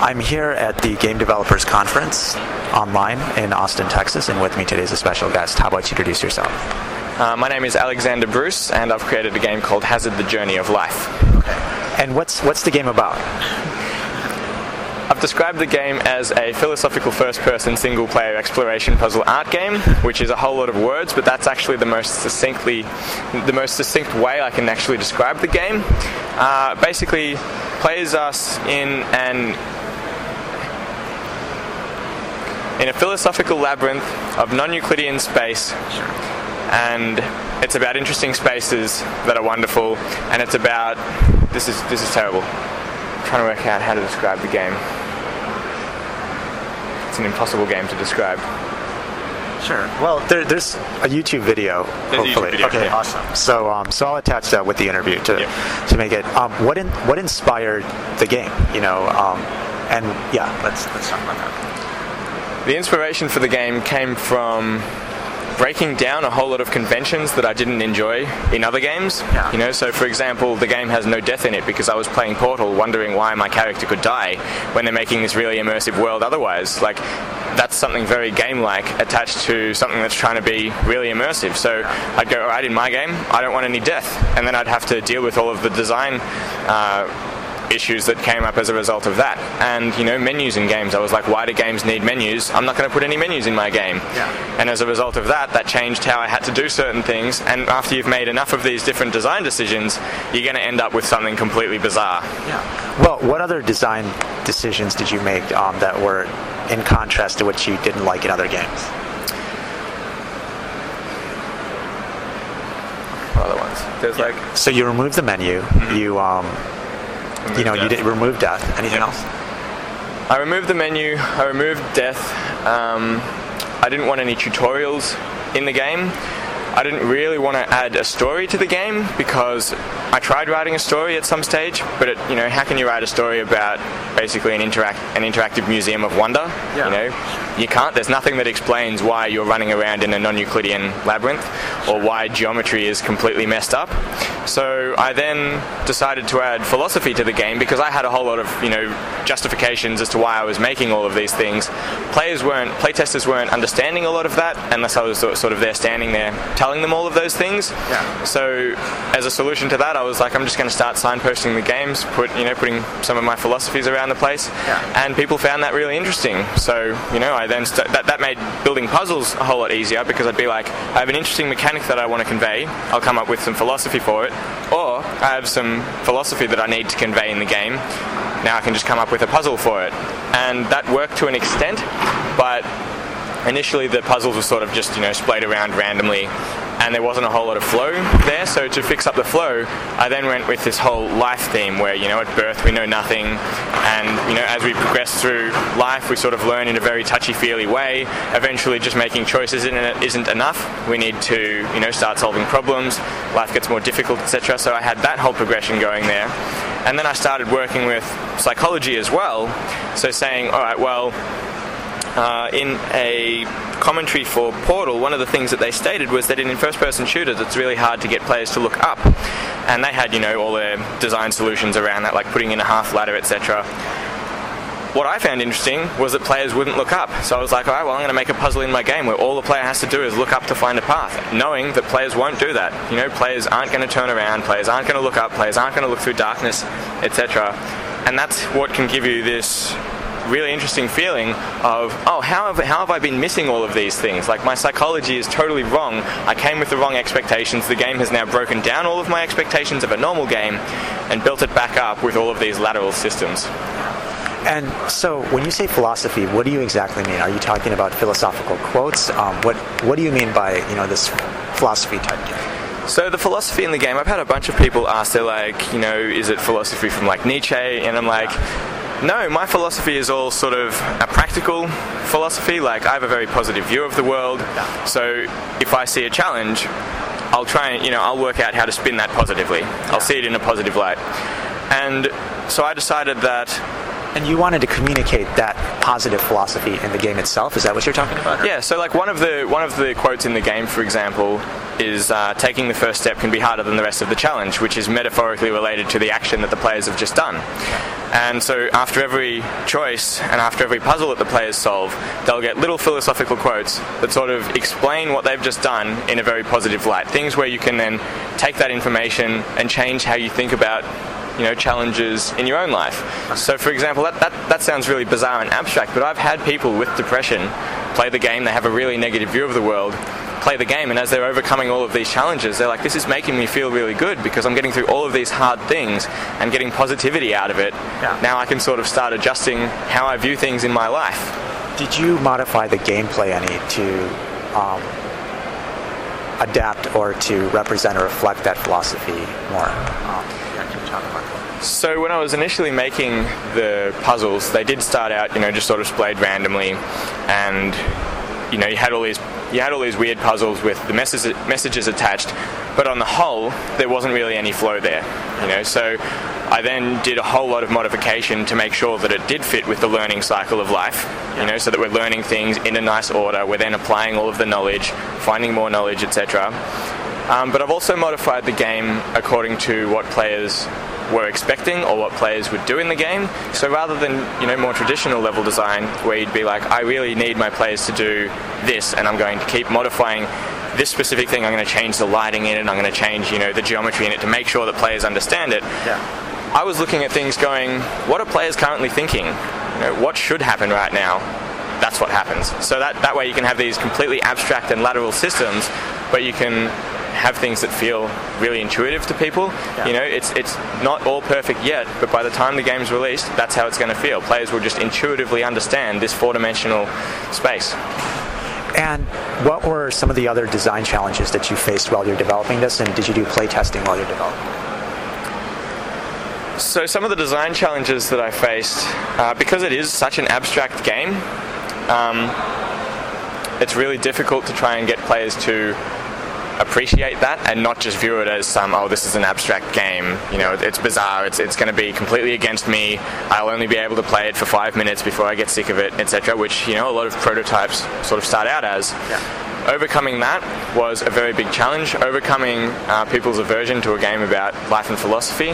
I'm here at the Game Developers Conference online in Austin, Texas, and with me today is a special guest. How about you introduce yourself? My name is Alexander Bruce, and I've created a game called Hazard, The Journey of Life. Okay. And what's the game about? I've described the game as a philosophical first-person single-player exploration puzzle art game, which is a whole lot of words, but that's actually the most succinct way I can actually describe the game. Basically, plays us in a philosophical labyrinth of non-Euclidean space, and it's about interesting spaces that are wonderful, and it's about... This is terrible. I'm trying to work out how to describe the game. It's an impossible game to describe.Ure. Well, there's a YouTube video, hopefully. Okay, yeah. Awesome. So, I'll attach that with the interview to make it. What inspired the game? You know, and yeah, let's talk about that. The inspiration for the game came from breaking down a whole lot of conventions that I didn't enjoy in other games. Yeah. You know, so for example, the game has no death in it because I was playing Portal wondering why my character could die when they're making this really immersive world otherwise. Like, that's something very game-like attached to something that's trying to be really immersive. So I'd go, all right, in my game, I don't want any death. And then I'd have to deal with all of the design issues that came up as a result of that. And, you know, menus in games. I was like, why do games need menus? I'm not going to put any menus in my game. Yeah. And as a result of that, that changed how I had to do certain things. And after you've made enough of these different design decisions, you're going to end up with something completely bizarre. Yeah. Well, what other design decisions did you make that were in contrast to what you didn't like in other games? What other ones? There's like... So you remove the menu. Mm-hmm. You didn't remove death. Anything else? I removed the menu. I removed death. I didn't want any tutorials in the game. I didn't really want to add a story to the game because I tried writing a story at some stage, but how can you write a story about basically an interactive museum of wonder? Yeah. You can't. There's nothing that explains why you're running around in a non-Euclidean labyrinth or why geometry is completely messed up. So I then decided to add philosophy to the game because I had a whole lot of justifications as to why I was making all of these things. Playtesters weren't understanding a lot of that unless I was sort of there standing there telling them all of those things. Yeah. So as a solution to that, I was like, I'm just going to start signposting the games, putting some of my philosophies around the place. Yeah. And people found that really interesting. So, I then that made building puzzles a whole lot easier because I'd be like, I have an interesting mechanic that I want to convey. I'll come up with some philosophy for it, or I have some philosophy that I need to convey in the game. Now I can just come up with a puzzle for it. And that worked to an extent, but initially, the puzzles were sort of just, splayed around randomly, and there wasn't a whole lot of flow there, so to fix up the flow, I then went with this whole life theme where, at birth we know nothing, and, as we progress through life, we sort of learn in a very touchy-feely way. Eventually, just making choices isn't enough. We need to, start solving problems. Life gets more difficult, etc. So I had that whole progression going there. And then I started working with psychology as well, so saying, all right, well... in a commentary for Portal, one of the things that they stated was that in first-person shooters, it's really hard to get players to look up. And they had, all their design solutions around that, like putting in a half ladder, etc. What I found interesting was that players wouldn't look up. So I was like, all right, well, I'm going to make a puzzle in my game where all the player has to do is look up to find a path, knowing that players won't do that. Players aren't going to turn around, players aren't going to look up, players aren't going to look through darkness, etc. And that's what can give you this... really interesting feeling of, oh, how have I been missing all of these things? Like, my psychology is totally wrong. I came with the wrong expectations. The game has now broken down all of my expectations of a normal game and built it back up with all of these lateral systems. And so when you say philosophy, what do you exactly mean? Are you talking about philosophical quotes? What do you mean by, this philosophy type game? So the philosophy in the game, I've had a bunch of people ask, they're like, is it philosophy from, like, Nietzsche? And I'm like... No, my philosophy is all sort of a practical philosophy. Like, I have a very positive view of the world, so if I see a challenge, I'll try and, I'll work out how to spin that positively. I'll see it in a positive light. And so I decided that And you wanted to communicate that positive philosophy in the game itself. Is that what you're talking about? Yeah. So like one of the quotes in the game, for example, is taking the first step can be harder than the rest of the challenge, which is metaphorically related to the action that the players have just done. And so after every choice and after every puzzle that the players solve, they'll get little philosophical quotes that sort of explain what they've just done in a very positive light. Things where you can then take that information and change how you think about, you know, challenges in your own life. So for example, that sounds really bizarre and abstract, but I've had people with depression play the game, they have a really negative view of the world, play the game, and as they're overcoming all of these challenges, they're like, this is making me feel really good because I'm getting through all of these hard things and getting positivity out of it. Yeah. Now I can sort of start adjusting how I view things in my life. Did you modify the gameplay any to adapt or to represent or reflect that philosophy more? Can you talk about that? So when I was initially making the puzzles, they did start out, you know, just sort of splayed randomly, and you know, you had all these weird puzzles with the messages attached, but on the whole, there wasn't really any flow there, you know. So I then did a whole lot of modification to make sure that it did fit with the learning cycle of life, you know, so that we're learning things in a nice order, we're then applying all of the knowledge, finding more knowledge, etc. But I've also modified the game according to what players were expecting or what players would do in the game. So rather than, you know, more traditional level design where you'd be like, I really need my players to do this and I'm going to keep modifying this specific thing, I'm going to change the lighting in it, I'm going to change, you know, the geometry in it to make sure that players understand it. Yeah. I was looking at things going, what are players currently thinking? You know, what should happen right now? That's what happens. So that way you can have these completely abstract and lateral systems, but you can have things that feel really intuitive to people. Yeah. You know, it's not all perfect yet, but by the time the game's released, that's how it's going to feel. Players will just intuitively understand this four-dimensional space. And what were some of the other design challenges that you faced while you're developing this, and did you do playtesting while you're developing it? So some of the design challenges that I faced, because it is such an abstract game, it's really difficult to try and get players to appreciate that and not just view it as some, oh, this is an abstract game, you know, it's bizarre, it's going to be completely against me, I'll only be able to play it for 5 minutes before I get sick of it, etc., which, you know, a lot of prototypes sort of start out as. Yeah. Overcoming that was a very big challenge. Overcoming people's aversion to a game about life and philosophy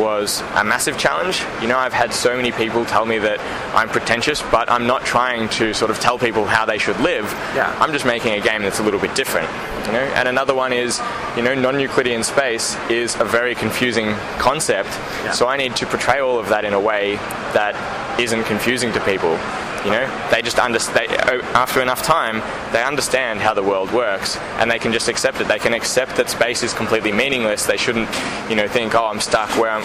was a massive challenge. You know, I've had so many people tell me that I'm pretentious, but I'm not trying to sort of tell people how they should live. Yeah. I'm just making a game that's a little bit different. You know, and another one is, you know, non-Euclidean space is a very confusing concept, so I need to portray all of that in a way that isn't confusing to people. You know, they just after enough time, they understand how the world works, and they can just accept it. They can accept that space is completely meaningless. They shouldn't, you know, think, oh, I'm stuck. Where am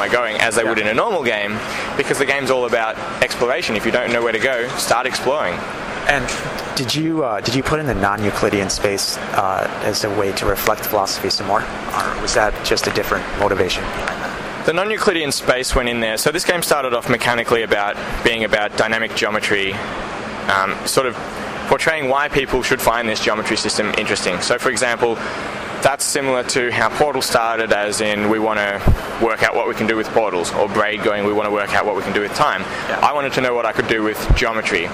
I going? As they would in a normal game, because the game's all about exploration. If you don't know where to go, start exploring. And did you put in the non-Euclidean space as a way to reflect philosophy some more, or was that just a different motivation behind that? The non-Euclidean space went in there. So this game started off mechanically about being about dynamic geometry, sort of portraying why people should find this geometry system interesting. So for example, that's similar to how Portal started, as in we want to work out what we can do with portals, or Braid going, we want to work out what we can do with time. Yeah. I wanted to know what I could do with geometry.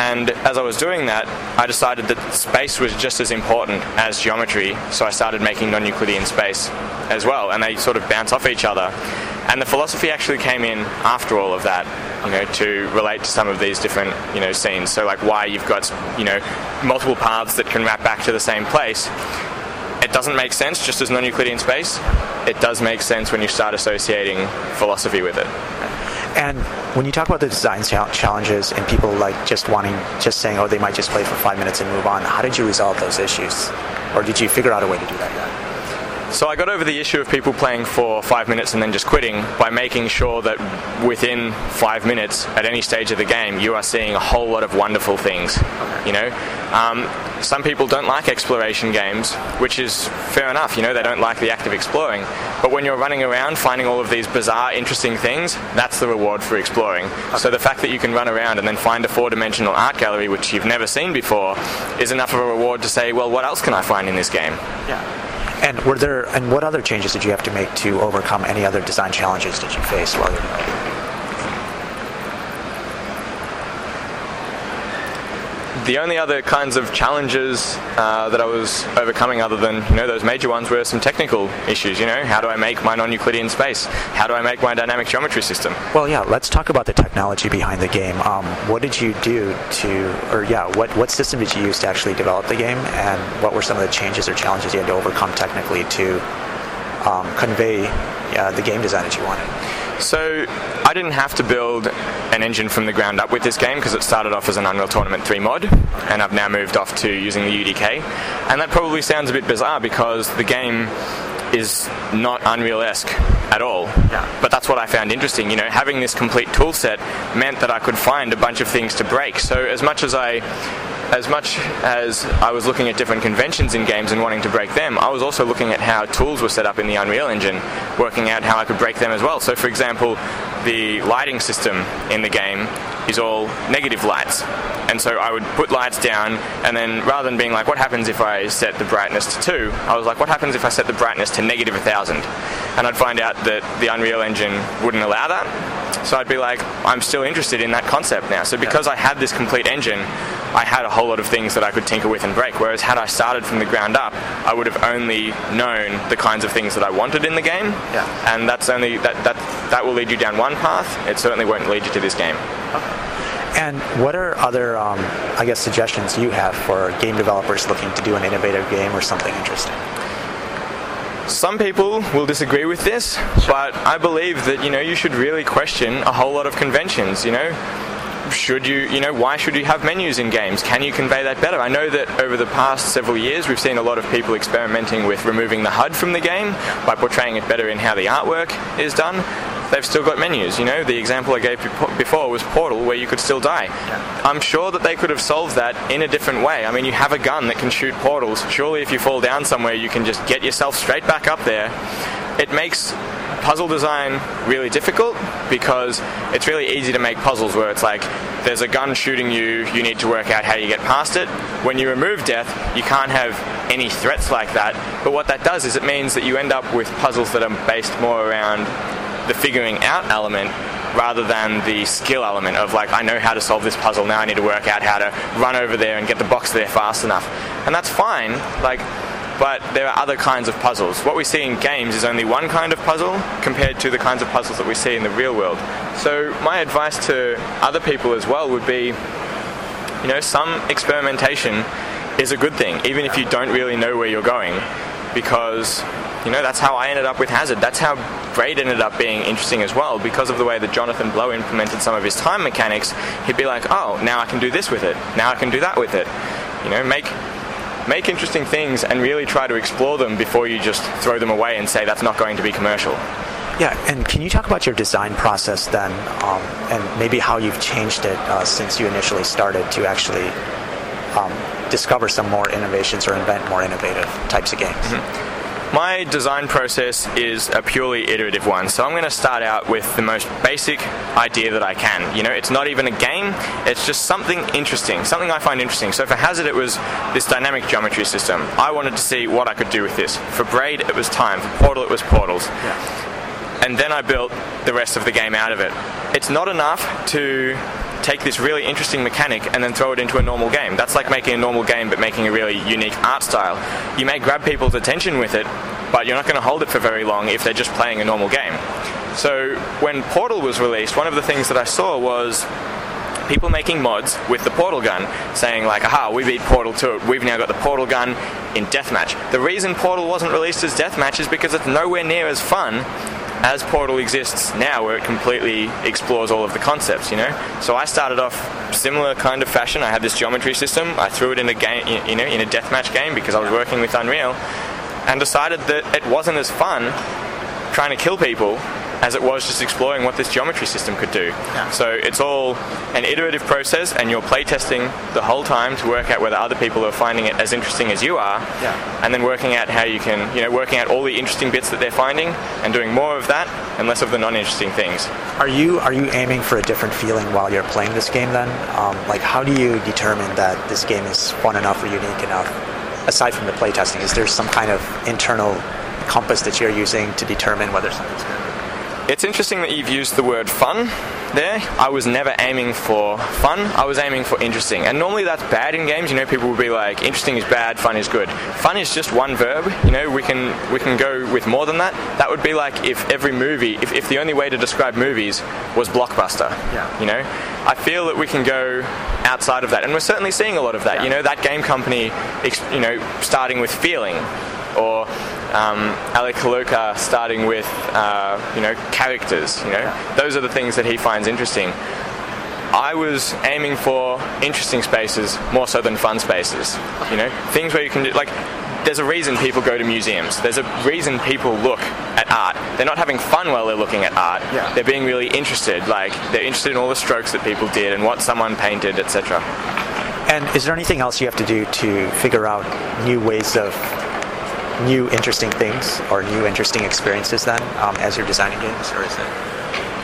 And as I was doing that, I decided that space was just as important as geometry, so I started making non-Euclidean space as well, and they sort of bounce off each other. And the philosophy actually came in after all of that, you know, to relate to some of these different, you know, scenes. So like why you've got, you know, multiple paths that can wrap back to the same place. It doesn't make sense just as non-Euclidean space. It does make sense when you start associating philosophy with it. And when you talk about the design challenges and people like just saying, oh, they might just play for 5 minutes and move on, how did you resolve those issues? Or did you figure out a way to do that yet? So I got over the issue of people playing for 5 minutes and then just quitting by making sure that within 5 minutes, at any stage of the game, you are seeing a whole lot of wonderful things, you know. Some people don't like exploration games, which is fair enough, you know, they don't like the act of exploring. But when you're running around finding all of these bizarre, interesting things, that's the reward for exploring. Okay. So the fact that you can run around and then find a four-dimensional art gallery, which you've never seen before, is enough of a reward to say, well, what else can I find in this game? Yeah. And what other changes did you have to make to overcome any other design challenges that you faced while you were The only other kinds of challenges that I was overcoming, other than those major ones, were some technical issues. How do I make my non-Euclidean space? How do I make my dynamic geometry system? Well, yeah, let's talk about the technology behind the game. What did you do to, or yeah, what system did you use to actually develop the game, and what were some of the changes or challenges you had to overcome technically to convey the game design that you wanted? So I didn't have to build an engine from the ground up with this game, because it started off as an Unreal Tournament 3 mod, and I've now moved off to using the UDK. And that probably sounds a bit bizarre, because the game is not Unreal-esque at all. Yeah. But that's what I found interesting. Having this complete tool set meant that I could find a bunch of things to break. So as much as I was looking at different conventions in games and wanting to break them, I was also looking at how tools were set up in the Unreal Engine, working out how I could break them as well. So, for example, the lighting system in the game is all negative lights. And so I would put lights down, and then rather than being like, what happens if I set the brightness to 2, I was like, what happens if I set the brightness to negative 1,000? And I'd find out that the Unreal Engine wouldn't allow that. So I'd be like, I'm still interested in that concept now. So because I had this complete engine, I had a whole lot of things that I could tinker with and break, whereas had I started from the ground up, I would have only known the kinds of things that I wanted in the game, and that's only that will lead you down one path. It certainly won't lead you to this game. Okay. And what are other, I guess, suggestions you have for game developers looking to do an innovative game or something interesting? Some people will disagree with this, but I believe that you should really question a whole lot of conventions. Should why should you have menus in games? Can you convey that better? I know that over the past several years we've seen a lot of people experimenting with removing the HUD from the game by portraying it better in how the artwork is done. They've still got menus. The example I gave before was Portal, where you could still die. Yeah. I'm sure that they could have solved that in a different way. I mean, you have a gun that can shoot portals. Surely if you fall down somewhere, you can just get yourself straight back up there. It makes puzzle design really difficult, because it's really easy to make puzzles where it's like, there's a gun shooting you, you need to work out how you get past it. When you remove death, you can't have any threats like that, but what that does is it means that you end up with puzzles that are based more around the figuring out element rather than the skill element of like, I know how to solve this puzzle, now I need to work out how to run over there and get the box there fast enough. And that's fine, but there are other kinds of puzzles. What we see in games is only one kind of puzzle compared to the kinds of puzzles that we see in the real world. So my advice to other people as well would be, some experimentation is a good thing, even if you don't really know where you're going, because that's how I ended up with Hazard. That's how Braid ended up being interesting as well, because of the way that Jonathan Blow implemented some of his time mechanics. He'd be like, oh, now I can do this with it, now I can do that with it. Make interesting things and really try to explore them before you just throw them away and say that's not going to be commercial. Yeah, and can you talk about your design process then, and maybe how you've changed it since you initially started to actually discover some more innovations or invent more innovative types of games? Mm-hmm. My design process is a purely iterative one, so I'm going to start out with the most basic idea that I can. It's not even a game, it's just something interesting, something I find interesting. So for Hazard, it was this dynamic geometry system. I wanted to see what I could do with this. For Braid, it was time. For Portal, it was portals. Yeah. And then I built the rest of the game out of it. It's not enough to take this really interesting mechanic and then throw it into a normal game. That's like making a normal game but making a really unique art style. You may grab people's attention with it, but you're not going to hold it for very long if they're just playing a normal game. So when Portal was released, one of the things that I saw was people making mods with the Portal gun, saying like, aha, we beat Portal 2, we've now got the Portal gun in Deathmatch. The reason Portal wasn't released as Deathmatch is because it's nowhere near as fun as Portal exists now, where it completely explores all of the concepts, So I started off similar kind of fashion. I had this geometry system. I threw it in a game, in a deathmatch game, because I was working with Unreal, and decided that it wasn't as fun trying to kill people as it was just exploring what this geometry system could do. Yeah. So it's all an iterative process, and you're playtesting the whole time to work out whether other people are finding it as interesting as you are, and then working out how you can, working out all the interesting bits that they're finding, and doing more of that and less of the non-interesting things. Are you aiming for a different feeling while you're playing this game then? How do you determine that this game is fun enough or unique enough, aside from the playtesting? Is there some kind of internal compass that you're using to determine whether something's good? It's interesting that you've used the word fun there. I was never aiming for fun, I was aiming for interesting. And normally that's bad in games, you know, people will be like, interesting is bad, fun is good. Fun is just one verb, you know, we can go with more than that. That would be like if every movie, if the only way to describe movies was blockbuster, yeah. You know. I feel that we can go outside of that, and we're certainly seeing a lot of that. Yeah. You know, that game company, you know, starting with feeling, or Alec Kaluka starting with, you know, characters, you know. Yeah. Those are the things that he finds interesting. I was aiming for interesting spaces more so than fun spaces, you know. Things where you can do, like, there's a reason people go to museums. There's a reason people look at art. They're not having fun while they're looking at art. Yeah. They're being really interested, like, they're interested in all the strokes that people did and what someone painted, etc. And is there anything else you have to do to figure out new ways of new interesting things or new interesting experiences then as you're designing games, or is it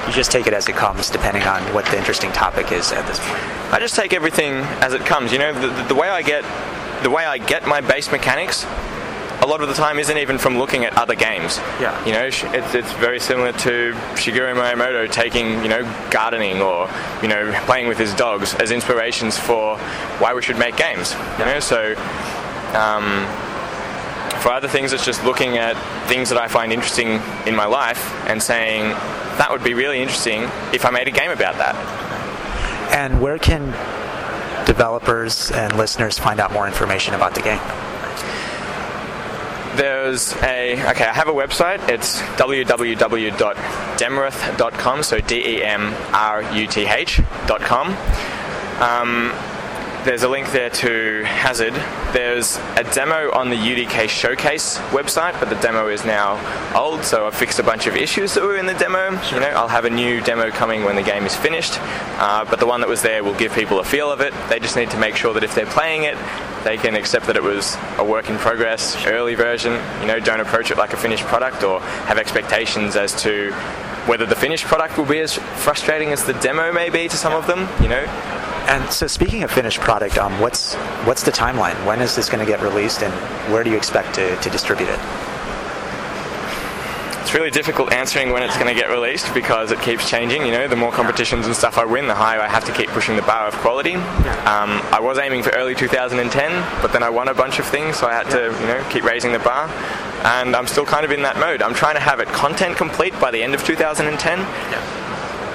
you just take it as it comes depending on what the interesting topic is at this point? I just take everything as it comes, you know. The way I get my base mechanics a lot of the time isn't even from looking at other games. Yeah. You know, it's very similar to Shigeru Miyamoto taking, you know, gardening or, you know, playing with his dogs as inspirations for why we should make games. Yeah. You know, so for other things, it's just looking at things that I find interesting in my life and saying, that would be really interesting if I made a game about that. And where can developers and listeners find out more information about the game? I have a website. It's www.demruth.com, so demruth.com. There's a link there to Hazard. There's a demo on the UDK Showcase website, but the demo is now old, so I've fixed a bunch of issues that were in the demo. Sure. You know, I'll have a new demo coming when the game is finished, but the one that was there will give people a feel of it. They just need to make sure that if they're playing it, they can accept that it was a work in progress, early version. You know, don't approach it like a finished product or have expectations as to whether the finished product will be as frustrating as the demo may be to some of them, you know. And so, speaking of finished product, what's the timeline? When is this going to get released, and where do you expect to distribute it? It's really difficult answering when it's going to get released because it keeps changing. You know, the more competitions and stuff I win, the higher I have to keep pushing the bar of quality. I was aiming for early 2010, but then I won a bunch of things, so I had to, you know, keep raising the bar. And I'm still kind of in that mode. I'm trying to have it content complete by the end of 2010. Yeah.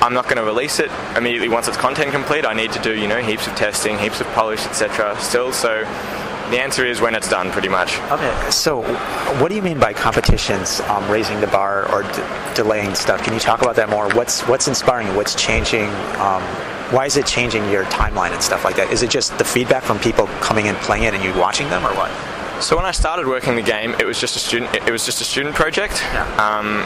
I'm not going to release it immediately once it's content complete. I need to do, you know, heaps of testing, heaps of polish, etc. still, so the answer is when it's done, pretty much. Okay, so what do you mean by competitions, raising the bar or delaying stuff? Can you talk about that more? What's inspiring you? What's changing? Why is it changing your timeline and stuff like that? Is it just the feedback from people coming and playing it and you watching them, or what? So when I started working the game, it was just a student. It was just a student project. Yeah.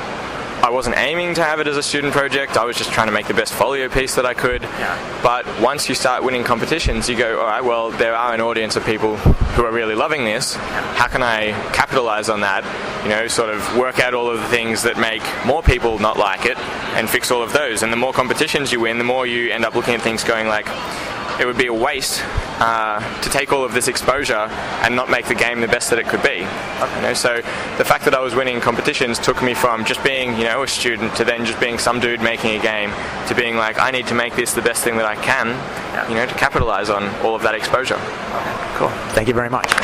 I wasn't aiming to have it as a student project. I was just trying to make the best folio piece that I could. Yeah. But once you start winning competitions, you go, all right, well, there are an audience of people who are really loving this. How can I capitalize on that? You know, sort of work out all of the things that make more people not like it and fix all of those. And the more competitions you win, the more you end up looking at things going like, it would be a waste to take all of this exposure and not make the game the best that it could be. Okay. You know, so the fact that I was winning competitions took me from just being, you know, a student to then just being some dude making a game to being like, I need to make this the best thing that I can, you know, to capitalize on all of that exposure. Okay. Cool. Thank you very much.